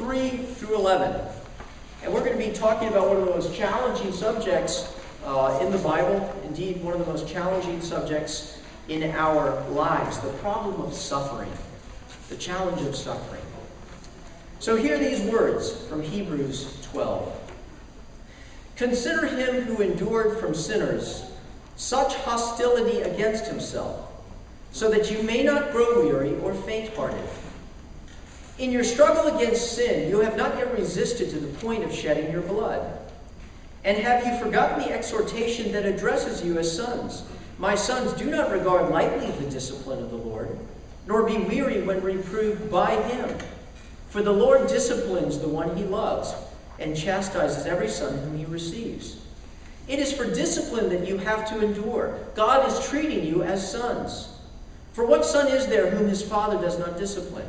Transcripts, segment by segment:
3 through 11. And we're going to be talking about one of the most challenging subjects in the Bible, indeed one of the most challenging subjects in our lives, the problem of suffering, the challenge of suffering. So hear these words from Hebrews 12. Consider him who endured from sinners such hostility against himself, so that you may not grow weary or faint-hearted. In your struggle against sin, you have not yet resisted to the point of shedding your blood. And have you forgotten the exhortation that addresses you as sons? My sons, do not regard lightly the discipline of the Lord, nor be weary when reproved by him. For the Lord disciplines the one he loves, and chastises every son whom he receives. It is for discipline that you have to endure. God is treating you as sons. For what son is there whom his father does not discipline?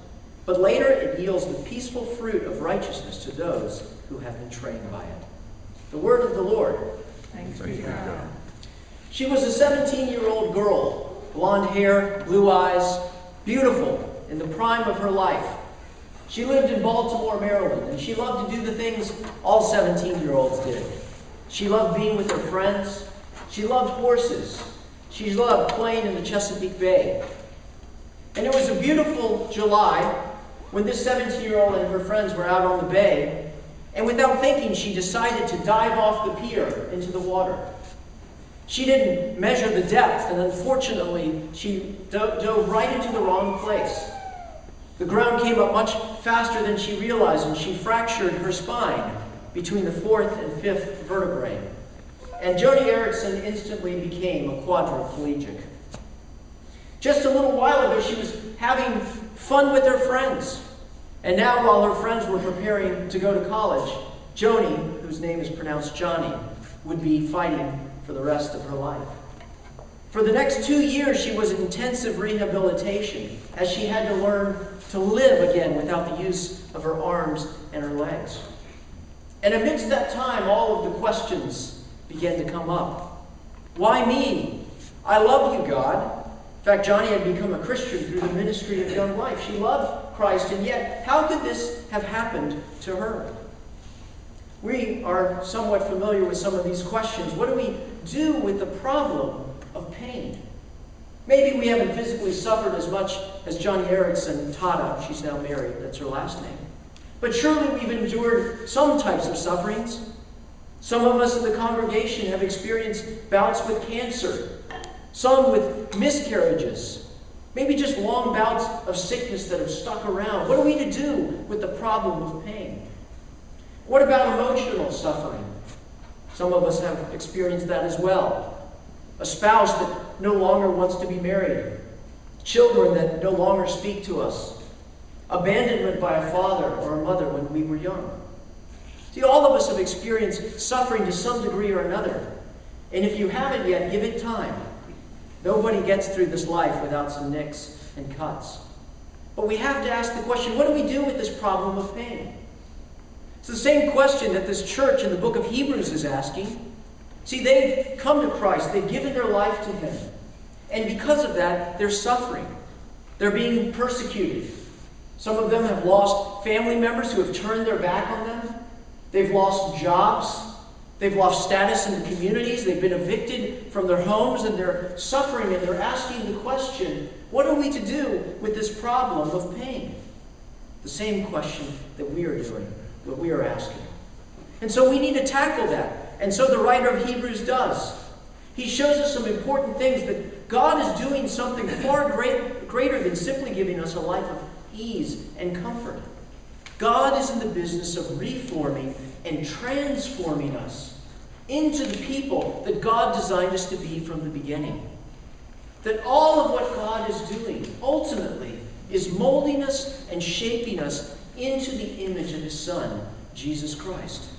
but later it yields the peaceful fruit of righteousness to those who have been trained by it. The word of the Lord. Thanks be to God. She was a 17-year-old girl, blonde hair, blue eyes, beautiful, in the prime of her life. She lived in Baltimore, Maryland, and she loved to do the things all 17-year-olds did. She loved being with her friends. She loved horses. She loved playing in the Chesapeake Bay. And it was a beautiful July when this 17-year-old and her friends were out on the bay, and without thinking, she decided to dive off the pier into the water. She didn't measure the depth, and unfortunately, she dove right into the wrong place. The ground came up much faster than she realized, and she fractured her spine between the 4th and 5th vertebrae. And Joni Eareckson instantly became a quadriplegic. Just a little while ago, she was having fun with her friends. And now, while her friends were preparing to go to college, Joni, whose name is pronounced Johnny, would be fighting for the rest of her life. For the next 2 years, she was in intensive rehabilitation, as she had to learn to live again without the use of her arms and her legs. And amidst that time, all of the questions began to come up. Why me? I love you, God. In fact, Johnny had become a Christian through the ministry of Young Life. She loved Christ, and yet, how could this have happened to her? We are somewhat familiar with some of these questions. What do we do with the problem of pain? Maybe we haven't physically suffered as much as Joni Eareckson Tada. She's now married. That's her last name. But surely we've endured some types of sufferings. Some of us in the congregation have experienced bouts with cancer, some with miscarriages, maybe just long bouts of sickness that have stuck around. What are we to do with the problem of pain? What about emotional suffering? Some of us have experienced that as well. A spouse that no longer wants to be married, children that no longer speak to us, abandonment by a father or a mother when we were young. See, all of us have experienced suffering to some degree or another. And if you haven't yet, give it time. Nobody gets through this life without some nicks and cuts. But we have to ask the question, what do we do with this problem of pain? It's the same question that this church in the book of Hebrews is asking. See, they've come to Christ. They've given their life to him. And because of that, they're suffering. They're being persecuted. Some of them have lost family members who have turned their back on them. They've lost jobs. They've lost status in the communities. They've been evicted from their homes, and they're suffering, and they're asking the question, what are we to do with this problem of pain? The same question that we are doing, that we are asking. And so we need to tackle that. And so the writer of Hebrews does. He shows us some important things that God is doing something far greater than simply giving us a life of ease and comfort. God is in the business of reforming and transforming us into the people that God designed us to be from the beginning. That all of what God is doing ultimately is molding us and shaping us into the image of his Son, Jesus Christ.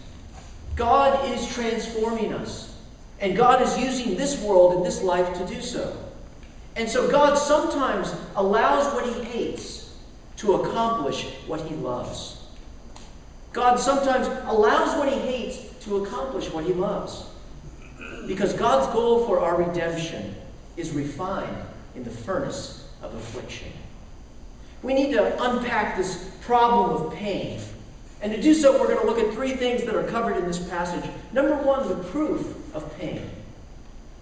God is transforming us, and God is using this world and this life to do so. And so God sometimes allows what he hates to accomplish what he loves. God sometimes allows what he hates to accomplish what he loves. Because God's goal for our redemption is refined in the furnace of affliction. We need to unpack this problem of pain. And to do so, we're going to look at three things that are covered in this passage. Number one, the proof of pain.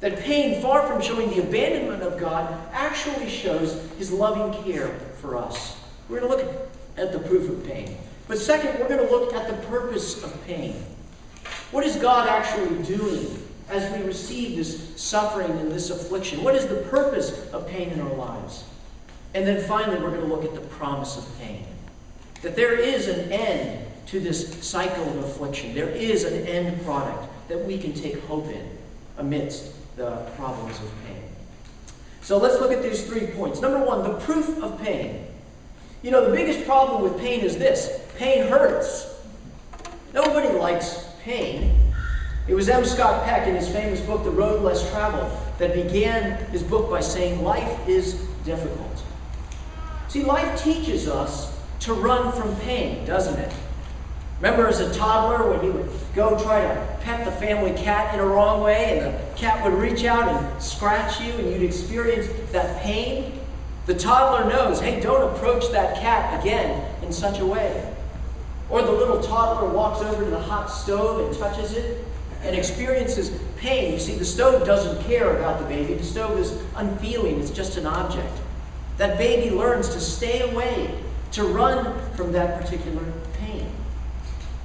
That pain, far from showing the abandonment of God, actually shows his loving care for us. We're going to look at the proof of pain. But second, we're going to look at the purpose of pain. What is God actually doing as we receive this suffering and this affliction? What is the purpose of pain in our lives? And then finally, we're going to look at the promise of pain. That there is an end to this cycle of affliction. There is an end product that we can take hope in amidst the problems of pain. So let's look at these 3 points. Number one, the proof of pain. You know, the biggest problem with pain is this. Pain hurts. Nobody likes pain. It was M. Scott Peck in his famous book, The Road Less Traveled, that began his book by saying, life is difficult. See, life teaches us to run from pain, doesn't it? Remember as a toddler when you would go try to pet the family cat in a wrong way and the cat would reach out and scratch you and you'd experience that pain? The toddler knows, hey, don't approach that cat again in such a way. Or the little toddler walks over to the hot stove and touches it and experiences pain. You see, the stove doesn't care about the baby. The stove is unfeeling. It's just an object. That baby learns to stay away, to run from that particular pain.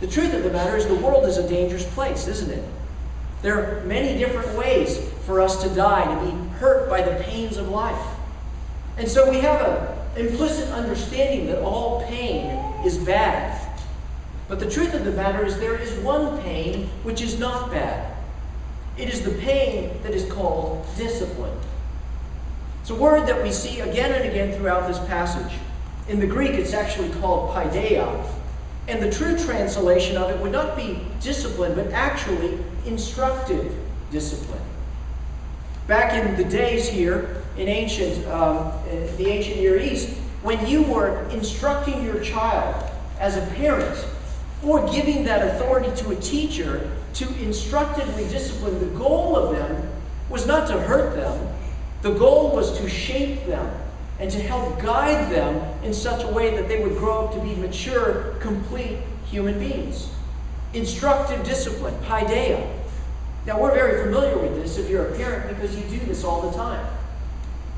The truth of the matter is the world is a dangerous place, isn't it? There are many different ways for us to die, to be hurt by the pains of life. And so we have an implicit understanding that all pain is bad. But the truth of the matter is there is one pain which is not bad. It is the pain that is called discipline. It's a word that we see again and again throughout this passage. In the Greek, it's actually called paideia. And the true translation of it would not be discipline, but actually instructive discipline. Back in the days here, in the ancient Near East, when you were instructing your child as a parent, or giving that authority to a teacher to instructively discipline, the goal of them was not to hurt them. The goal was to shape them and to help guide them in such a way that they would grow up to be mature, complete human beings. Instructive discipline, paideia. Now, we're very familiar with this if you're a parent because you do this all the time.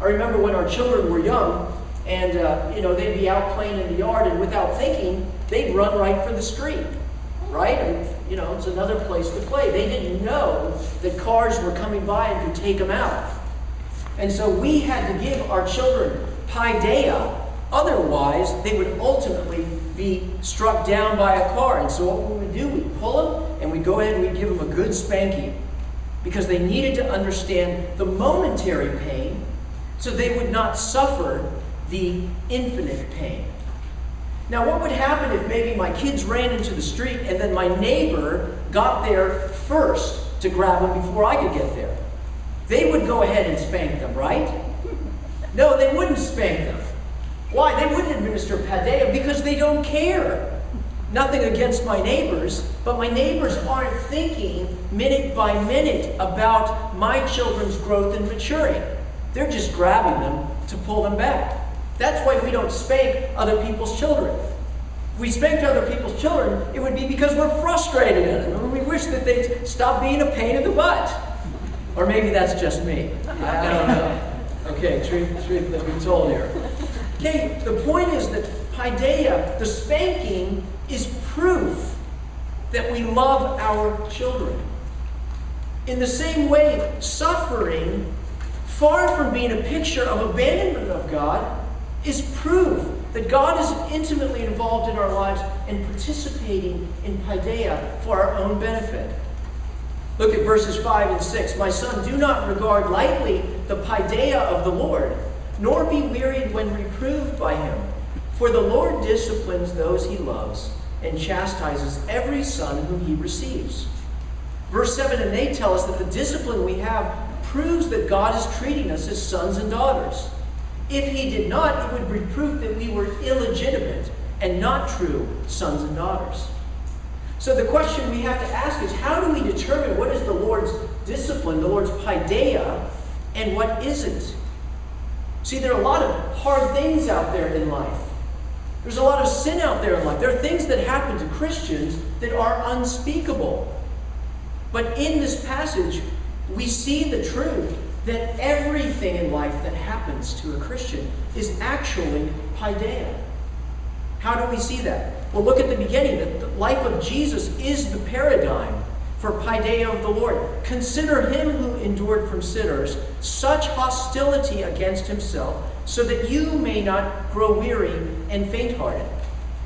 I remember when our children were young, and they'd be out playing in the yard, and without thinking, they'd run right for the street, right? And, it's another place to play. They didn't know that cars were coming by and could take them out. And so we had to give our children paideia, otherwise they would ultimately be struck down by a car. And so what we would do, we'd pull them, and we'd go ahead and we'd give them a good spanking because they needed to understand the momentary pain so they would not suffer the infinite pain. Now, what would happen if maybe my kids ran into the street and then my neighbor got there first to grab them before I could get there? They would go ahead and spank them, right? No, they wouldn't spank them. Why? They wouldn't administer paideia because they don't care. Nothing against my neighbors, but my neighbors aren't thinking minute by minute about my children's growth and maturing. They're just grabbing them to pull them back. That's why we don't spank other people's children. If we spanked other people's children, it would be because we're frustrated at them and we wish that they'd stop being a pain in the butt. Or maybe that's just me. I don't know. Okay, truth that we're told here. Okay, the point is that paideia, the spanking, is proof that we love our children. In the same way, suffering, far from being a picture of abandonment of God, is proof that God is intimately involved in our lives and participating in paideia for our own benefit. Look at verses 5 and 6. My son, do not regard lightly the paideia of the Lord, nor be wearied when reproved by him. For the Lord disciplines those he loves and chastises every son whom he receives. Verse 7 and 8 tell us that the discipline we have proves that God is treating us as sons and daughters. If he did not, it would be proof that we were illegitimate and not true sons and daughters. So the question we have to ask is, how do we determine what is the Lord's discipline, the Lord's paideia, and what isn't? See, there are a lot of hard things out there in life. There's a lot of sin out there in life. There are things that happen to Christians that are unspeakable. But in this passage, we see the truth that everything in life that happens to a Christian is actually paideia. How do we see that? Well, look at the beginning. The life of Jesus is the paradigm for paideia of the Lord. Consider him who endured from sinners such hostility against himself, so that you may not grow weary and faint-hearted.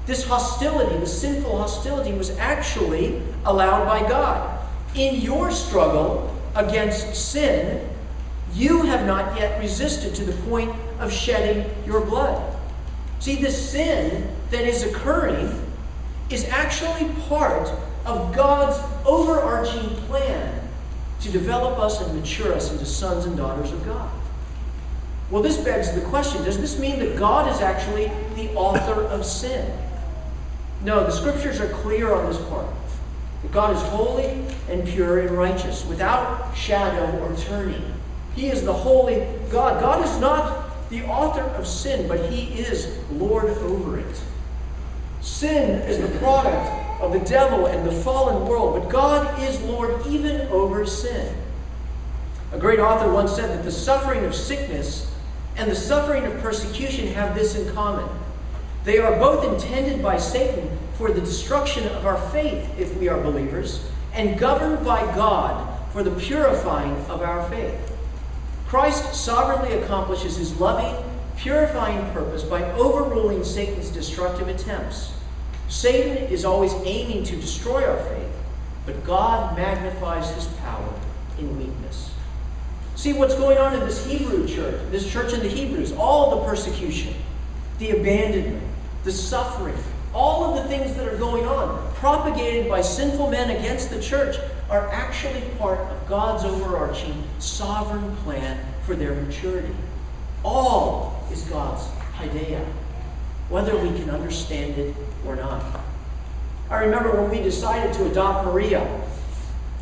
This hostility, the sinful hostility, was actually allowed by God. In your struggle against sin, you have not yet resisted to the point of shedding your blood. See, the sin that is occurring is actually part of God's overarching plan to develop us and mature us into sons and daughters of God. Well, this begs the question, does this mean that God is actually the author of sin? No, the scriptures are clear on this part. That God is holy and pure and righteous, without shadow or turning. He is the holy God. God is not the author of sin, but he is Lord over it. Sin is the product of the devil and the fallen world, but God is Lord even over sin. A great author once said that the suffering of sickness and the suffering of persecution have this in common. They are both intended by Satan for the destruction of our faith, if we are believers, and governed by God for the purifying of our faith. Christ sovereignly accomplishes his loving, purifying purpose by overruling Satan's destructive attempts. Satan is always aiming to destroy our faith, but God magnifies his power in weakness. See what's going on in this Hebrew church, this church in the Hebrews. All the persecution, the abandonment, the suffering, all of the things that are going on, propagated by sinful men against the church, are actually part of God's overarching sovereign plan for their maturity. All is God's paideia, whether we can understand it or not. I remember when we decided to adopt Maria,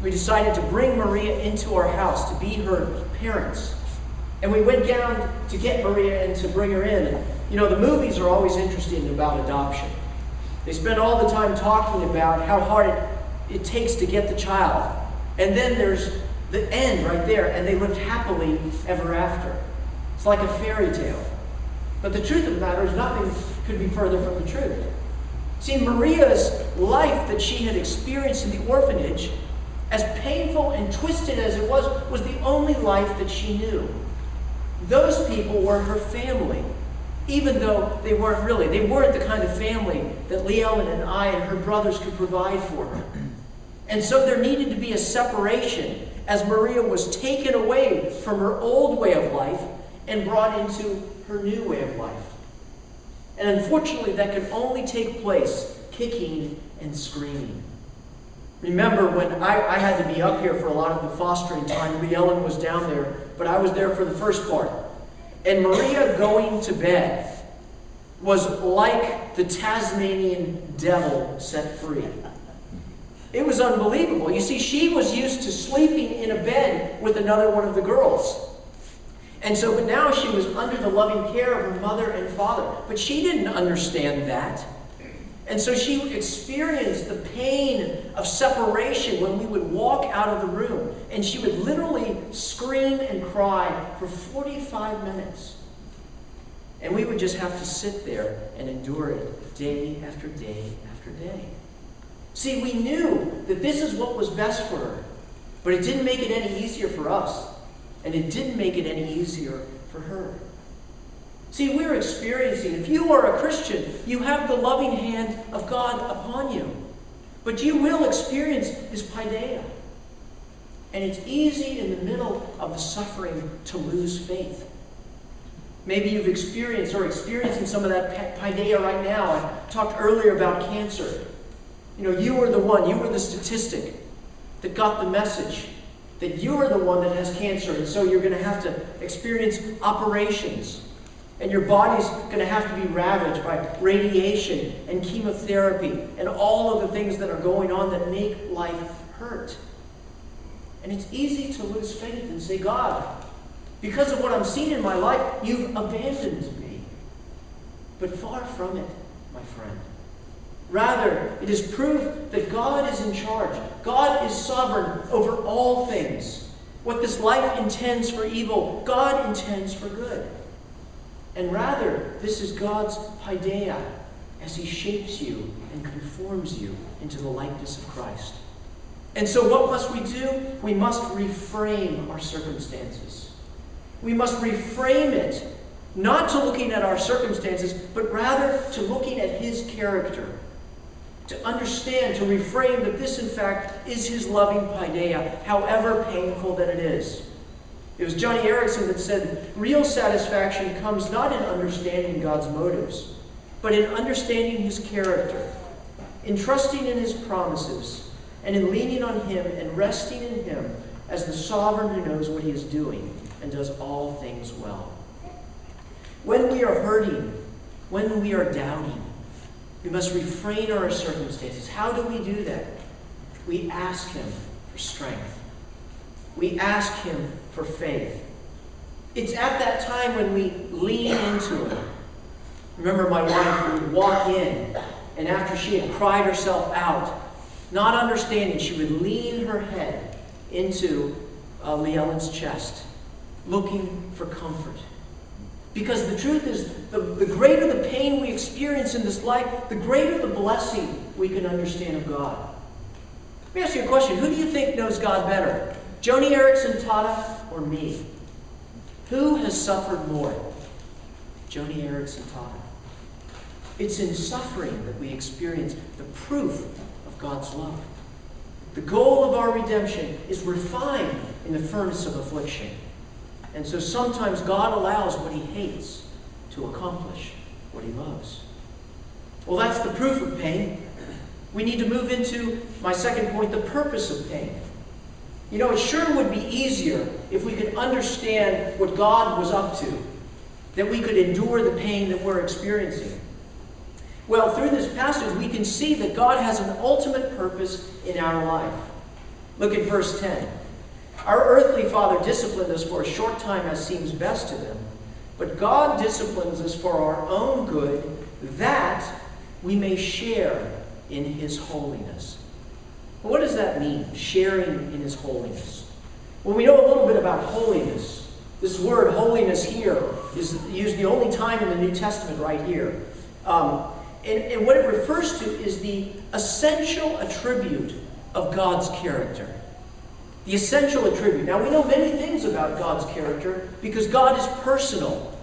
we decided to bring Maria into our house to be her parents. And we went down to get Maria and to bring her in. And, you know, the movies are always interesting about adoption. They spend all the time talking about how hard it takes to get the child. And then there's the end right there, and they lived happily ever after. It's like a fairy tale. But the truth of the matter is nothing could be further from the truth. See, Maria's life that she had experienced in the orphanage, as painful and twisted as it was the only life that she knew. Those people were her family, even though they weren't really. They weren't the kind of family that Leon and I and her brothers could provide for her. And so there needed to be a separation as Maria was taken away from her old way of life and brought into her new way of life. And unfortunately, that could only take place kicking and screaming. Remember when I had to be up here for a lot of the fostering time. Ellen was down there, but I was there for the first part. And Maria going to bed was like the Tasmanian devil set free. It was unbelievable. You see, she was used to sleeping in a bed with another one of the girls. And so but now she was under the loving care of her mother and father. But she didn't understand that. And so she experienced the pain of separation when we would walk out of the room. And she would literally scream and cry for 45 minutes. And we would just have to sit there and endure it day after day after day. See, we knew that this is what was best for her. But it didn't make it any easier for us. And it didn't make it any easier for her. See, we're experiencing, if you are a Christian, you have the loving hand of God upon you. But you will experience his paideia. And it's easy in the middle of the suffering to lose faith. Maybe you've experienced or experiencing some of that paideia right now. I talked earlier about cancer. You know, you were the one, you were the statistic that got the message that you are the one that has cancer, and so you're going to have to experience operations, and your body's going to have to be ravaged by radiation and chemotherapy and all of the things that are going on that make life hurt. And it's easy to lose faith and say, God, because of what I'm seeing in my life, you've abandoned me. But far from it, my friend. Rather, it is proof that God is in charge. God is sovereign over all things. What this life intends for evil, God intends for good. And rather, this is God's paideia as he shapes you and conforms you into the likeness of Christ. And so what must we do? We must reframe our circumstances. We must reframe it, not to looking at our circumstances, but rather to looking at his character. To understand, to reframe that this, in fact, is his loving paideia, however painful that it is. It was Joni Eareckson that said, real satisfaction comes not in understanding God's motives, but in understanding his character, in trusting in his promises, and in leaning on him and resting in him as the sovereign who knows what he is doing and does all things well. When we are hurting, when we are doubting, we must refrain our circumstances. How do we do that? We ask him for strength. We ask him for faith. It's at that time when we lean into him. Remember my wife would walk in, and after she had cried herself out, not understanding, she would lean her head into Llewellyn's chest, looking for comfort. Because the truth is, the greater the pain we experience in this life, the greater the blessing we can understand of God. Let me ask you a question. Who do you think knows God better? Joni Eareckson Tada or me? Who has suffered more? Joni Eareckson Tada. It's in suffering that we experience the proof of God's love. The goal of our redemption is refined in the furnace of affliction. And so sometimes God allows what he hates to accomplish what he loves. Well, that's the proof of pain. We need to move into my second point, the purpose of pain. You know, it sure would be easier if we could understand what God was up to, that we could endure the pain that we're experiencing. Well, through this passage, we can see that God has an ultimate purpose in our life. Look at verse 10. Our earthly father disciplined us for a short time as seems best to them, but God disciplines us for our own good, that we may share in his holiness. Well, what does that mean, sharing in his holiness? Well, we know a little bit about holiness. This word holiness here is used the only time in the New Testament right here. And what it refers to is the essential attribute of God's character. The essential attribute. Now, we know many things about God's character because God is personal,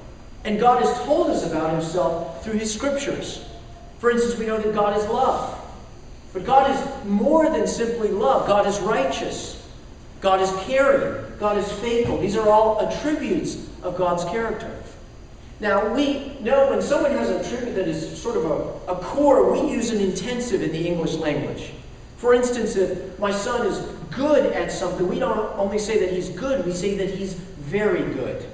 and God has told us about himself through his scriptures. For instance, we know that God is love. But God is more than simply love. God is righteous. God is caring. God is faithful. These are all attributes of God's character. Now, we know when someone has an attribute that is sort of a core, we use an intensive in the English language. For instance, if my son is good at something, we don't only say that he's good, we say that he's very good.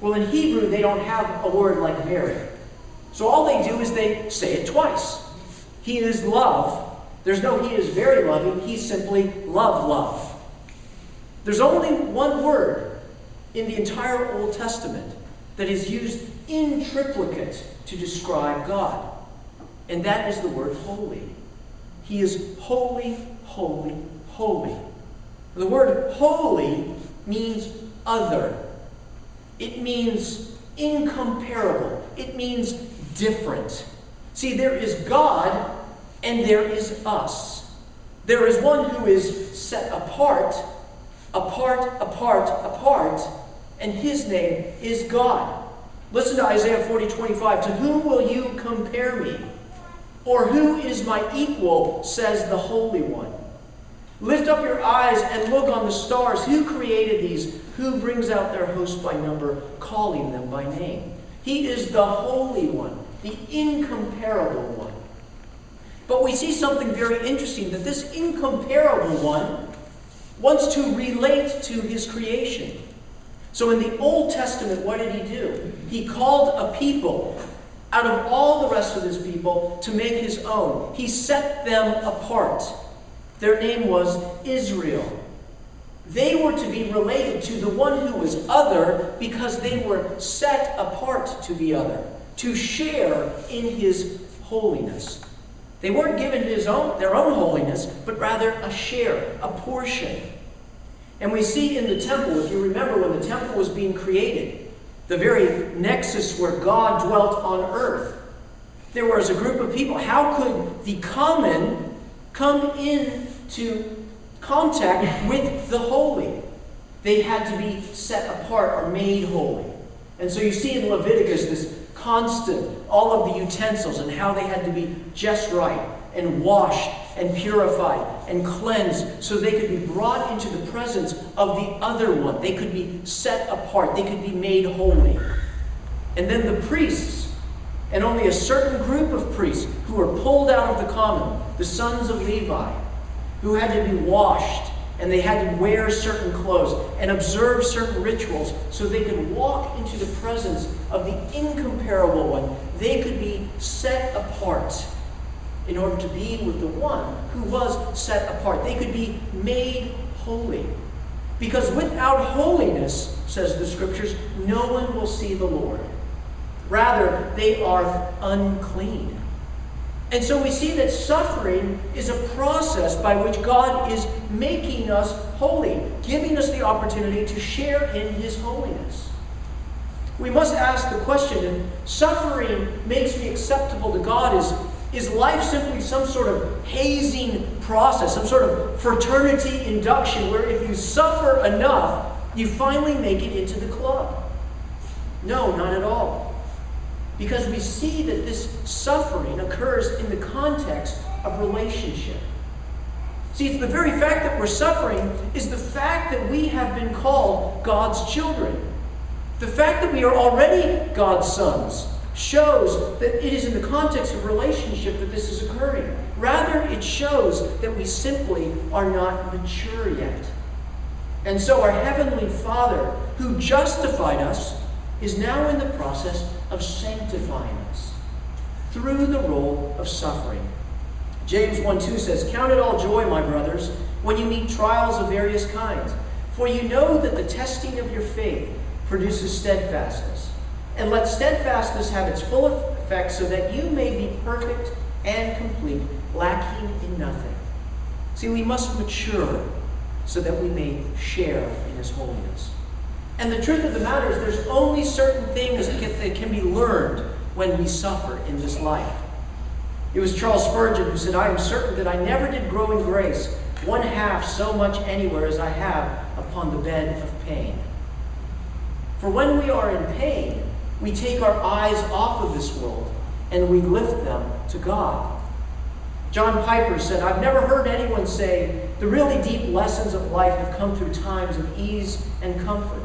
Well, in Hebrew, they don't have a word like very. So all they do is they say it twice. He is love. There's no he is very loving. He's simply love, love. There's only one word in the entire Old Testament that is used in triplicate to describe God, and that is the word holy. He is holy, holy, holy. The word holy means other. It means incomparable. It means different. See, there is God and there is us. There is one who is set apart, apart, apart, apart, and his name is God. Listen to Isaiah 40:25. To whom will you compare me? Or who is my equal, says the Holy One. Lift up your eyes and look on the stars. Who created these? Who brings out their host by number, calling them by name? He is the Holy One, the incomparable One. But we see something very interesting, that this incomparable One wants to relate to His creation. So in the Old Testament, what did He do? He called a people out of all the rest of His people to make His own. He set them apart. Their name was Israel. They were to be related to the One who was other because they were set apart to be other, to share in His holiness. They weren't given their own holiness, but rather a share, a portion. And we see in the temple, if you remember when the temple was being created, the very nexus where God dwelt on earth, there was a group of people. How could the common come into contact with the holy? They had to be set apart or made holy. And so you see in Leviticus this constant, all of the utensils and how they had to be just right and washed and purified and cleansed so they could be brought into the presence of the other one. They could be set apart. They could be made holy. And then the priests, and only a certain group of priests who were pulled out of the common, the sons of Levi, who had to be washed, and they had to wear certain clothes and observe certain rituals so they could walk into the presence of the incomparable One. They could be set apart in order to be with the One who was set apart. They could be made holy. Because without holiness, says the Scriptures, no one will see the Lord. Rather, they are unclean. And so we see that suffering is a process by which God is making us holy, giving us the opportunity to share in His holiness. We must ask the question, if suffering makes me acceptable to God, is life simply some sort of hazing process, some sort of fraternity induction, where if you suffer enough, you finally make it into the club? No, not at all. Because we see that this suffering occurs in the context of relationship. See, it's the very fact that we're suffering is the fact that we have been called God's children. The fact that we are already God's sons shows that it is in the context of relationship that this is occurring. Rather, it shows that we simply are not mature yet. And so our Heavenly Father, who justified us, is now in the process of sanctifying us through the role of suffering. James 1:2 says, "Count it all joy, my brothers, when you meet trials of various kinds, for you know that the testing of your faith produces steadfastness. And let steadfastness have its full effect so that you may be perfect and complete, lacking in nothing." See, we must mature so that we may share in His holiness. And the truth of the matter is there's only certain things that can be learned when we suffer in this life. It was Charles Spurgeon who said, "I am certain that I never did grow in grace one half so much anywhere as I have upon the bed of pain." For when we are in pain, we take our eyes off of this world and we lift them to God. John Piper said, "I've never heard anyone say, the really deep lessons of life have come through times of ease and comfort.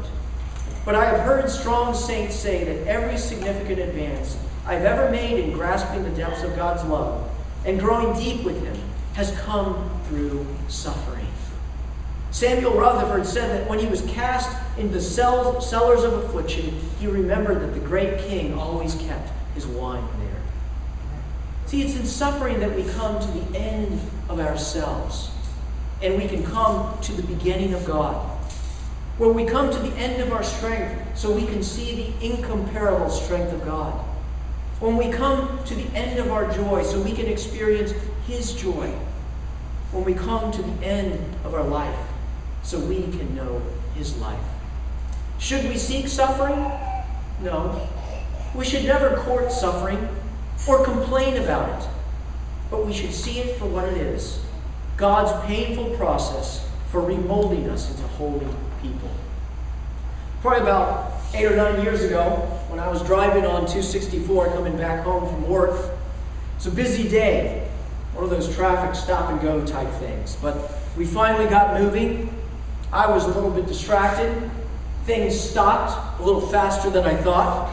But I have heard strong saints say that every significant advance I've ever made in grasping the depths of God's love and growing deep with Him has come through suffering." Samuel Rutherford said that when he was cast into the cellars of affliction, he remembered that the great King always kept His wine there. See, it's in suffering that we come to the end of ourselves, and we can come to the beginning of God, where we come to the end of our strength so we can see the incomparable strength of God. When we come to the end of our joy so we can experience His joy. When we come to the end of our life so we can know His life. Should we seek suffering? No. We should never court suffering or complain about it, but we should see it for what it is, God's painful process for remolding us into holy people. Probably about 8 or 9 years ago, when I was driving on 264 coming back home from work, it's a busy day, one of those traffic stop-and-go type things. But we finally got moving. I was a little bit distracted. Things stopped a little faster than I thought.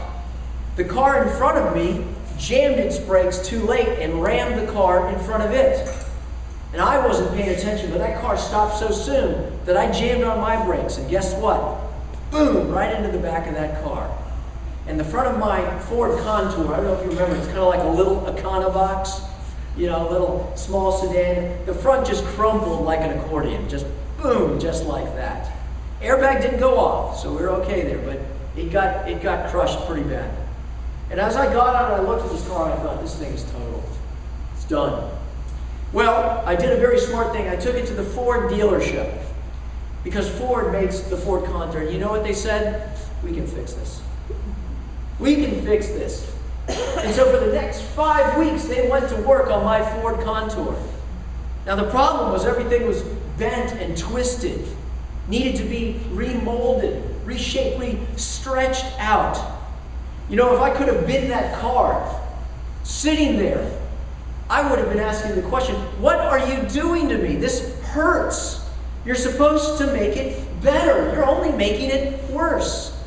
The car in front of me jammed its brakes too late and rammed the car in front of it. And I wasn't paying attention, but that car stopped so soon that I jammed on my brakes. And guess what? Boom! Right into the back of that car. And the front of my Ford Contour, I don't know if you remember, it's kind of like a little Econobox, you know, a little small sedan. The front just crumbled like an accordion. Just boom, just like that. Airbag didn't go off, so we were okay there, but it got crushed pretty bad. And as I got out and I looked at this car, I thought, this thing is totaled. It's done. Well, I did a very smart thing. I took it to the Ford dealership because Ford makes the Ford Contour. You know what they said? We can fix this. We can fix this. And so for the next 5 weeks, they went to work on my Ford Contour. Now the problem was everything was bent and twisted, needed to be remolded, reshaped, re-stretched out. You know, if I could have been that car sitting there, I would have been asking the question, what are you doing to me? This hurts. You're supposed to make it better. You're only making it worse.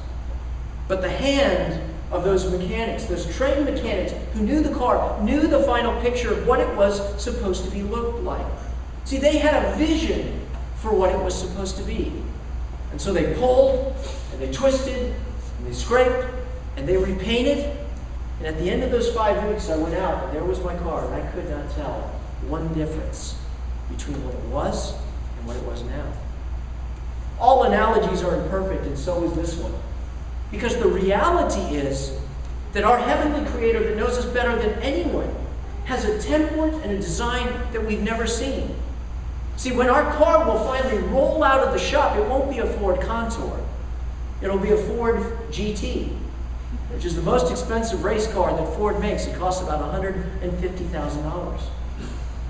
But the hand of those mechanics, those trained mechanics who knew the car, knew the final picture of what it was supposed to be looked like. See, they had a vision for what it was supposed to be. And so they pulled, and they twisted, and they scraped, and they repainted. And at the end of those 5 weeks, I went out, and there was my car, and I could not tell one difference between what it was and what it was now. All analogies are imperfect, and so is this one. Because the reality is that our heavenly creator that knows us better than anyone has a template and a design that we've never seen. See, when our car will finally roll out of the shop, it won't be a Ford Contour. It'll be a Ford GT, which is the most expensive race car that Ford makes. It costs about $150,000.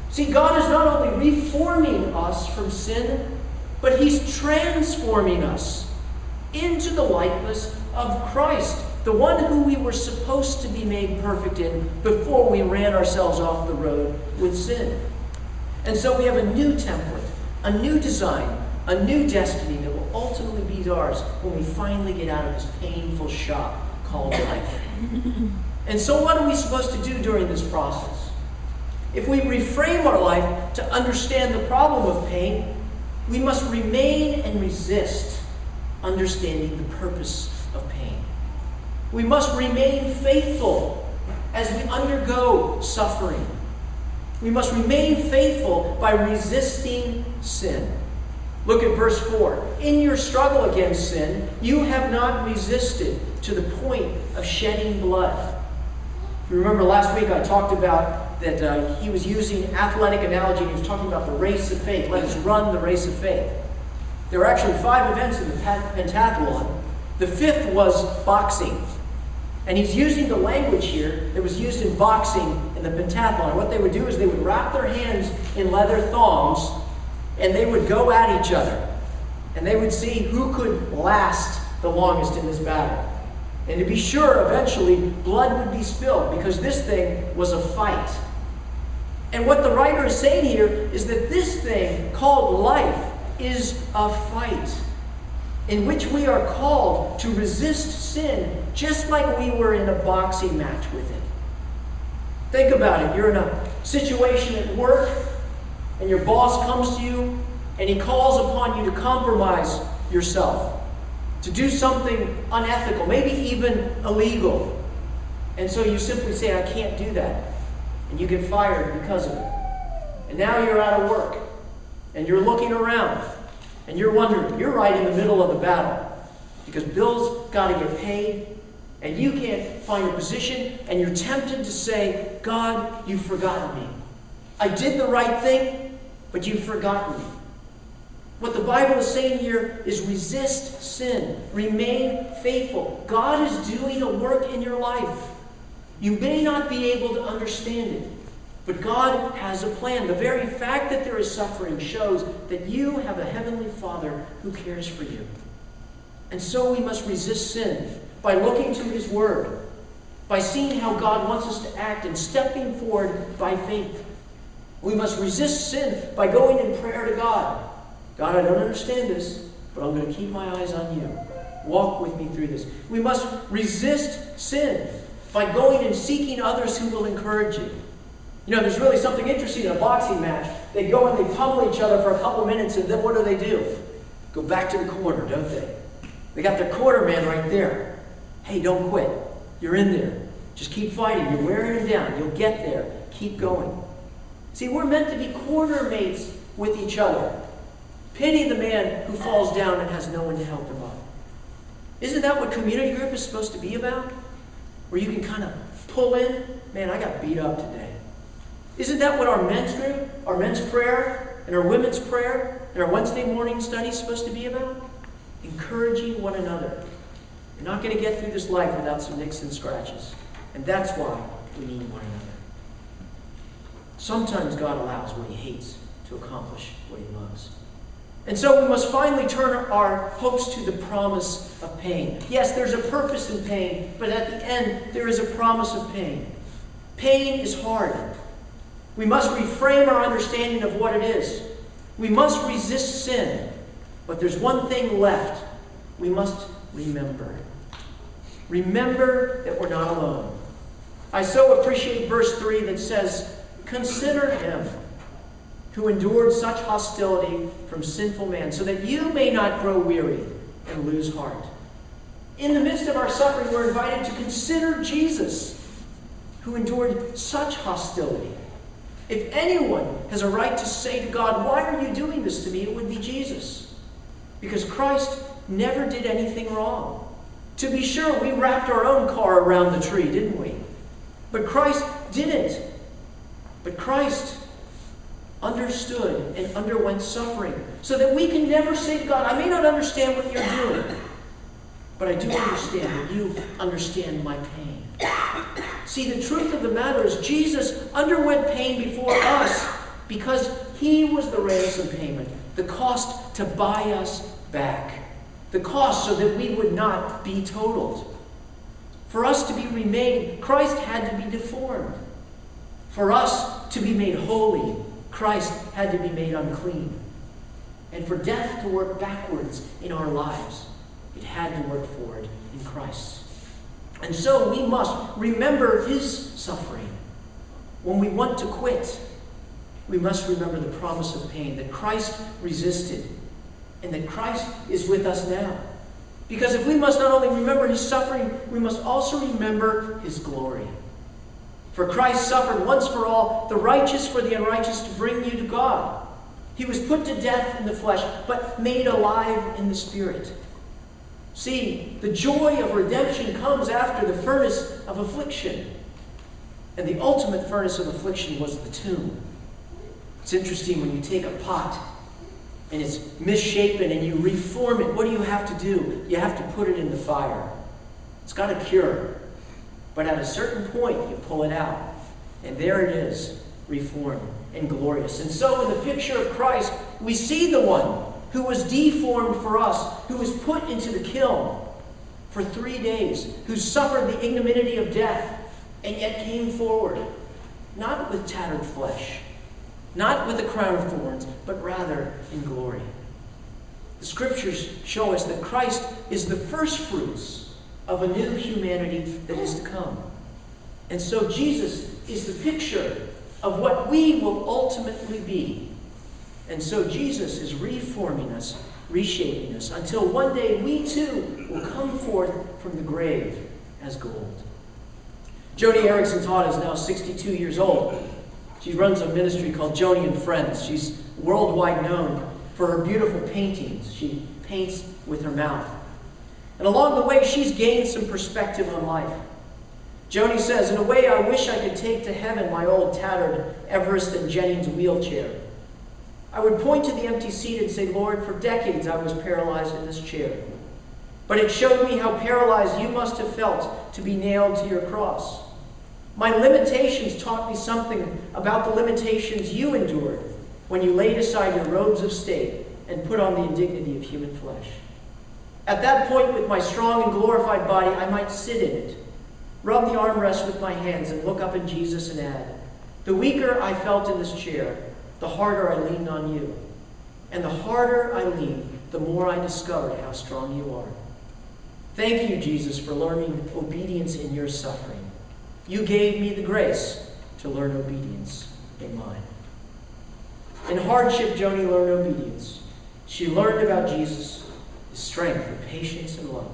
See, God is not only reforming us from sin, but He's transforming us into the likeness of Christ, the one who we were supposed to be made perfect in before we ran ourselves off the road with sin. And so we have a new template, a new design, a new destiny that will ultimately be ours when we finally get out of this painful shop called life. And so what are we supposed to do during this process? If we reframe our life to understand the problem of pain, we must remain and resist understanding the purpose of pain. We must remain faithful as we undergo suffering. We must remain faithful by resisting sin. Look at verse 4. In your struggle against sin, you have not resisted to the point of shedding blood. If you remember last week, I talked about that he was using athletic analogy. He was talking about the race of faith. Let us run the race of faith. There were actually 5 events in the pentathlon. The 5th was boxing. And he's using the language here that was used in boxing in the pentathlon. What they would do is they would wrap their hands in leather thongs, and they would go at each other. And they would see who could last the longest in this battle. And to be sure, eventually, blood would be spilled because this thing was a fight. And what the writer is saying here is that this thing called life is a fight in which we are called to resist sin just like we were in a boxing match with it. Think about it. You're in a situation at work, and your boss comes to you, and he calls upon you to compromise yourself, to do something unethical, maybe even illegal. And so you simply say, I can't do that. And you get fired because of it. And now you're out of work, and you're looking around, and you're wondering, you're right in the middle of the battle, because bills got to get paid, and you can't find a position, and you're tempted to say, God, you've forgotten me. I did the right thing, but you've forgotten me. What the Bible is saying here is resist sin. Remain faithful. God is doing a work in your life. You may not be able to understand it, but God has a plan. The very fact that there is suffering shows that you have a heavenly Father who cares for you. And so we must resist sin by looking to His Word, by seeing how God wants us to act and stepping forward by faith. We must resist sin by going in prayer to God. God, I don't understand this, but I'm going to keep my eyes on you. Walk with me through this. We must resist sin by going and seeking others who will encourage you. You know, there's really something interesting in a boxing match. They go and they pummel each other for a couple minutes, and then what do? Go back to the corner, don't they? They got their corner man right there. Hey, don't quit. You're in there. Just keep fighting. You're wearing him down. You'll get there. Keep going. See, we're meant to be corner mates with each other. Pity the man who falls down and has no one to help him up. Isn't that what community group is supposed to be about? Where you can kind of pull in, man, I got beat up today. Isn't that what our men's group, our men's prayer, and our women's prayer, and our Wednesday morning study is supposed to be about? Encouraging one another. You're not going to get through this life without some nicks and scratches. And that's why we need one another. Sometimes God allows what he hates to accomplish what he loves. And so we must finally turn our hopes to the promise of pain. Yes, there's a purpose in pain, but at the end, there is a promise of pain. Pain is hard. We must reframe our understanding of what it is. We must resist sin. But there's one thing left. We must remember. Remember that we're not alone. I so appreciate verse 3 that says, consider him who endured such hostility from sinful man, so that you may not grow weary and lose heart. In the midst of our suffering, we're invited to consider Jesus, who endured such hostility. If anyone has a right to say to God, why are you doing this to me? It would be Jesus. Because Christ never did anything wrong. To be sure, we wrapped our own car around the tree, didn't we? But Christ didn't. But Christ understood and underwent suffering so that we can never say to God, I may not understand what you're doing, but I do understand that you understand my pain. See, the truth of the matter is Jesus underwent pain before us because he was the ransom payment, the cost to buy us back, the cost so that we would not be totaled. For us to be remade, Christ had to be deformed. For us to be made holy, Christ had to be made unclean. And for death to work backwards in our lives, it had to work forward in Christ. And so we must remember his suffering. When we want to quit, we must remember the promise of pain, that Christ resisted, and that Christ is with us now. Because if we must not only remember his suffering, we must also remember his glory. For Christ suffered once for all, the righteous for the unrighteous, to bring you to God. He was put to death in the flesh, but made alive in the spirit. See, the joy of redemption comes after the furnace of affliction. And the ultimate furnace of affliction was the tomb. It's interesting when you take a pot and it's misshapen and you reform it. What do you have to do? You have to put it in the fire. It's got to cure. But at a certain point, you pull it out. And there it is, reformed and glorious. And so in the picture of Christ, we see the one who was deformed for us, who was put into the kiln for 3 days, who suffered the ignominy of death, and yet came forward, not with tattered flesh, not with a crown of thorns, but rather in glory. The scriptures show us that Christ is the first fruits of a new humanity that is to come. And so Jesus is the picture of what we will ultimately be. And so Jesus is reforming us, reshaping us, until one day we too will come forth from the grave as gold. Joni Eareckson Tada is now 62 years old. She runs a ministry called Joni and Friends. She's worldwide known for her beautiful paintings. She paints with her mouth. And along the way, she's gained some perspective on life. Joni says, in a way, I wish I could take to heaven my old tattered Everest and Jennings wheelchair. I would point to the empty seat and say, Lord, for decades I was paralyzed in this chair. But it showed me how paralyzed you must have felt to be nailed to your cross. My limitations taught me something about the limitations you endured when you laid aside your robes of state and put on the indignity of human flesh. At that point, with my strong and glorified body, I might sit in it, rub the armrest with my hands, and look up at Jesus and add, The weaker I felt in this chair, the harder I leaned on you. And the harder I leaned, the more I discovered how strong you are. Thank you, Jesus, for learning obedience in your suffering. You gave me the grace to learn obedience in mine. In hardship, Joni learned obedience. She learned about Jesus, his strength, his patience, and love.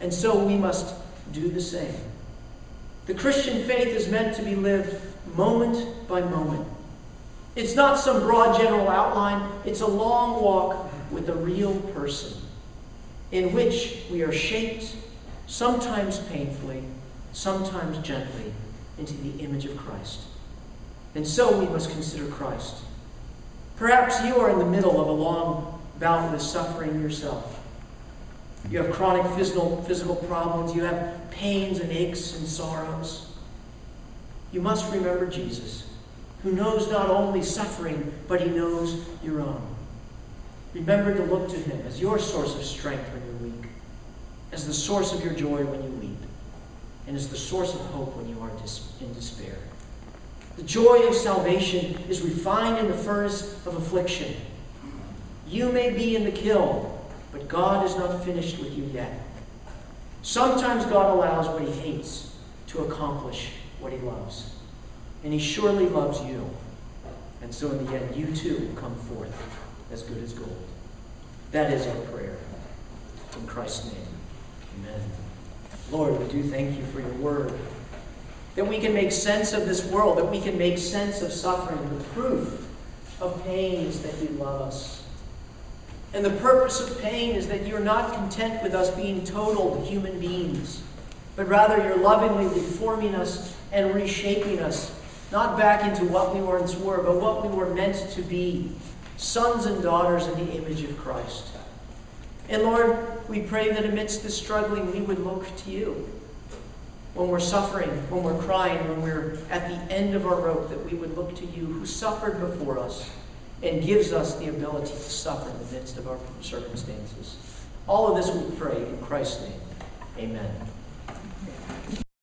And so we must do the same. The Christian faith is meant to be lived moment by moment. It's not some broad general outline. It's a long walk with a real person in which we are shaped, sometimes painfully, sometimes gently, into the image of Christ. And so we must consider Christ. Perhaps you are in the middle of a long bout with suffering yourself. You have chronic physical problems. You have pains and aches and sorrows. You must remember Jesus, who knows not only suffering, but he knows your own. Remember to look to him as your source of strength when you're weak, as the source of your joy when you weep, and as the source of hope when you are in despair. The joy of salvation is refined in the furnace of affliction. You may be in the kiln, but God is not finished with you yet. Sometimes God allows what he hates to accomplish what he loves. And he surely loves you. And so in the end, you too will come forth as good as gold. That is our prayer. In Christ's name, amen. Lord, we do thank you for your word, that we can make sense of this world, that we can make sense of suffering. The proof of pain is that you love us. And the purpose of pain is that you're not content with us being total human beings, but rather you're lovingly reforming us and reshaping us, not back into what we once were, but what we were meant to be, sons and daughters in the image of Christ. And Lord, we pray that amidst this struggling, we would look to you. When we're suffering, when we're crying, when we're at the end of our rope, that we would look to you who suffered before us and gives us the ability to suffer in the midst of our circumstances. All of this we pray in Christ's name. Amen.